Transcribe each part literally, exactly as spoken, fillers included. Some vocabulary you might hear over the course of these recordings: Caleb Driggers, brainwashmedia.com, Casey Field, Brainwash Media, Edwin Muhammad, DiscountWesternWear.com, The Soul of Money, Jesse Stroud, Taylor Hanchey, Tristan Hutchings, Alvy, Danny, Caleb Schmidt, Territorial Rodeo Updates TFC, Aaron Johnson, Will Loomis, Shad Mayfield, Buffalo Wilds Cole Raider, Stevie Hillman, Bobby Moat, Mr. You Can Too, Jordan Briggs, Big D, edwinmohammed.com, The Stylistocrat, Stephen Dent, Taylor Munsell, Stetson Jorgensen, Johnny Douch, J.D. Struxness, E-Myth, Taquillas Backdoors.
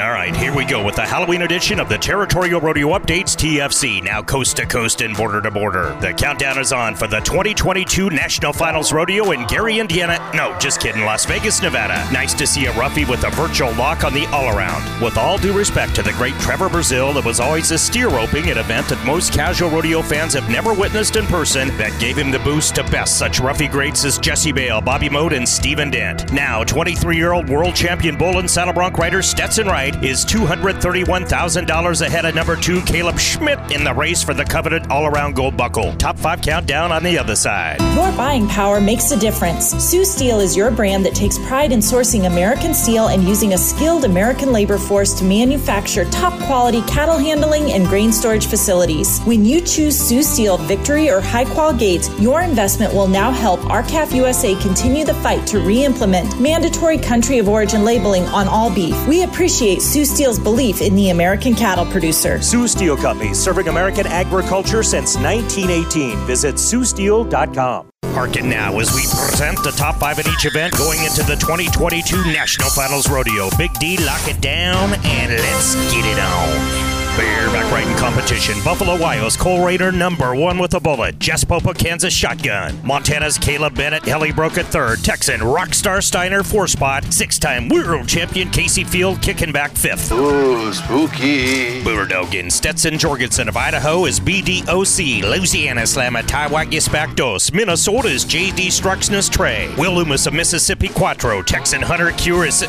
All right, here we go with the Halloween edition of the Territorial Rodeo Updates T F C, now coast to coast and border to border. The countdown is on for the twenty twenty-two National Finals Rodeo in Gary, Indiana. No, just kidding, Las Vegas, Nevada. Nice to see a roughie with a virtual lock on the all-around. With all due respect to the great Trevor Brazil, that was always a steer roping, an event that most casual rodeo fans have never witnessed in person, that gave him the boost to best such roughie greats as Jesse Bale, Bobby Moat, and Stephen Dent. Now, twenty-three-year-old world champion bull and saddle bronc rider Stetson Wright is two hundred thirty-one thousand dollars ahead of number two Caleb Schmidt in the race for the coveted all-around gold buckle. Top five countdown on the other side. Your buying power makes a difference. Sioux Steel is your brand that takes pride in sourcing American steel and using a skilled American labor force to manufacture top-quality cattle handling and grain storage facilities. When you choose Sioux Steel Victory or Hi-Qual Gates, your investment will now help R-Calf U S A continue the fight to re-implement mandatory country of origin labeling on all beef. We appreciate Sioux Steel's belief in the American cattle producer. Sioux Steel Company, serving American agriculture since nineteen eighteen. Visit Sioux Steel dot com. Market now as we present the top five at each event going into the twenty twenty-two National Finals Rodeo. Big D, lock it down, and let's get it on. Bareback riding competition. Buffalo Wilds Cole Raider number one with a bullet. Jess Popa, Kansas shotgun. Montana's Caleb Bennett, Hellebrook at third. Texan Rockstar Steiner four spot. Six-time world champion Casey Field kicking back fifth. Ooh, spooky. Boomer Dogen, Stetson Jorgensen of Idaho is B D O C. Louisiana Slammer, Taquillas Backdoors. Minnesota's J D. Struxness Trey. Will Loomis of Mississippi Quattro. Texan Hunter Cure is uh,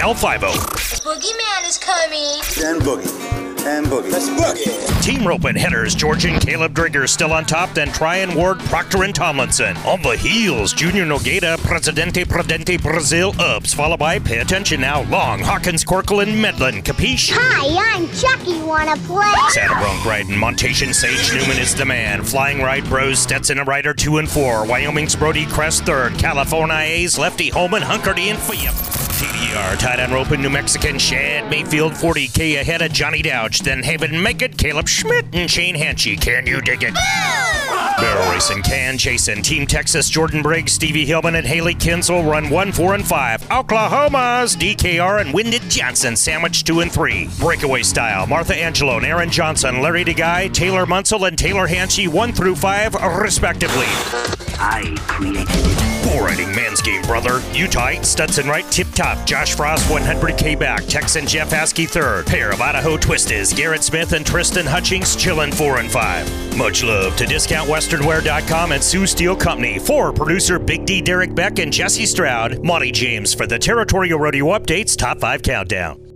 L fifty. Boogeyman is coming. Then Boogie. And boogie. Let's boogie. Team roping headers, Georgian Caleb Driggers still on top, then Tryon Ward, Proctor, and Tomlinson. On the heels, Junior Nogata, Presidente, Prudente, Brazil, Ups, followed by, pay attention now, Long, Hawkins, Corkle, and Medlin. Capiche? Hi, I'm Chucky. Wanna play? Saddle bronc riding, Montation Sage Newman is the man. Flying Ride Bros, Stetson, a rider two and four. Wyoming's Brody Crest third. California A's Lefty Holman, Hunkerty, and fifth. T D R, tight on rope in New Mexican, Shad Mayfield, forty K ahead of Johnny Douch, then Haven Make It, Caleb Schmidt, and Shane Hanchey. Can you dig it? Barrel Racing, Can Jason, Team Texas, Jordan Briggs, Stevie Hillman, and Haley Kinsel run one, four, and five. Oklahoma's D K R and Wyndon Johnson sandwich two and three. Breakaway Style, Martha Angelone, Aaron Johnson, Larry DeGuy, Taylor Munsell, and Taylor Hanchey one through five, respectively. I created it. Bullriding, Man's Game Brother, Utah, Stetson Wright, Tip Top, Josh Frost, one hundred K back, Texan Jeff Askey third, pair of Idaho Twisters, Garrett Smith and Tristan Hutchings chillin' four and five. Much love to discount western wear dot com and Sioux Steel Company for producer Big D Derek Beck and Jesse Stroud, Monty James for the Territorial Rodeo Updates Top five Countdown.